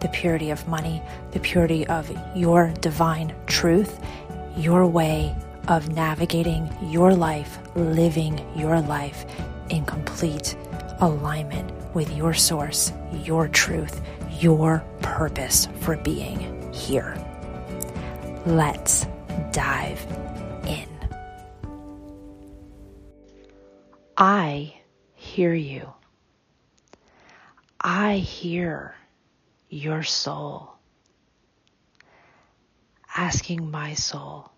the purity of money, the purity of your divine truth, your way of navigating your life, living your life in complete alignment with your source, your truth, your purpose for being here. Let's dive in. I hear you. I hear your soul asking my soul,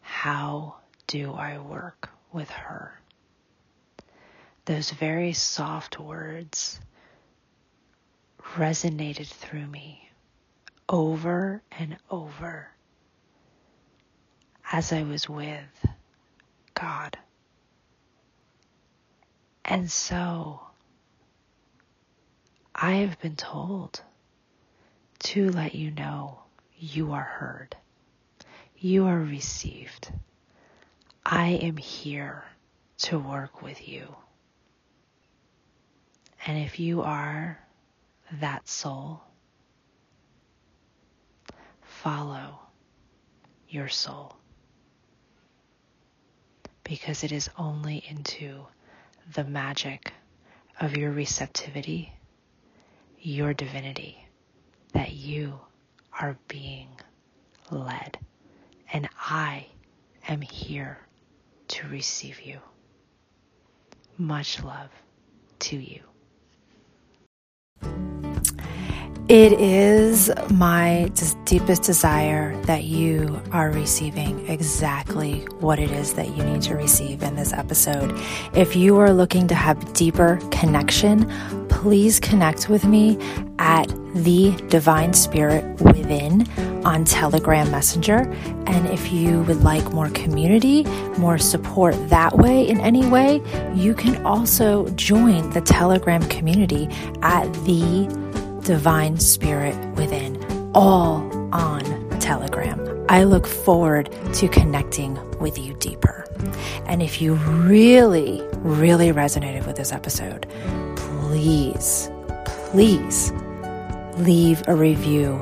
how do I work with her? Those very soft words resonated through me over and over as I was with God. And so I have been told to let you know you are heard. You are received. I am here to work with you. And if you are that soul, follow your soul. Because it is only into the magic of your receptivity, your divinity, that you are being led, and I am here to receive you. Much love to you. It is my deepest desire that you are receiving exactly what it is that you need to receive in this episode. If you are looking to have deeper connection, please connect with me at The Divine Spirit Within on Telegram Messenger. And if you would like more community, more support that way in any way, you can also join the Telegram community at The Divine Spirit Within, all on Telegram. I look forward to connecting with you deeper. And if you really, really resonated with this episode, please leave a review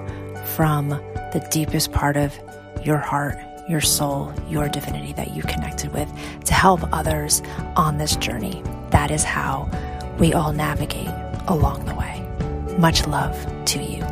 from the deepest part of your heart, your soul, your divinity that you connected with to help others on this journey. That is how we all navigate along the way. Much love to you.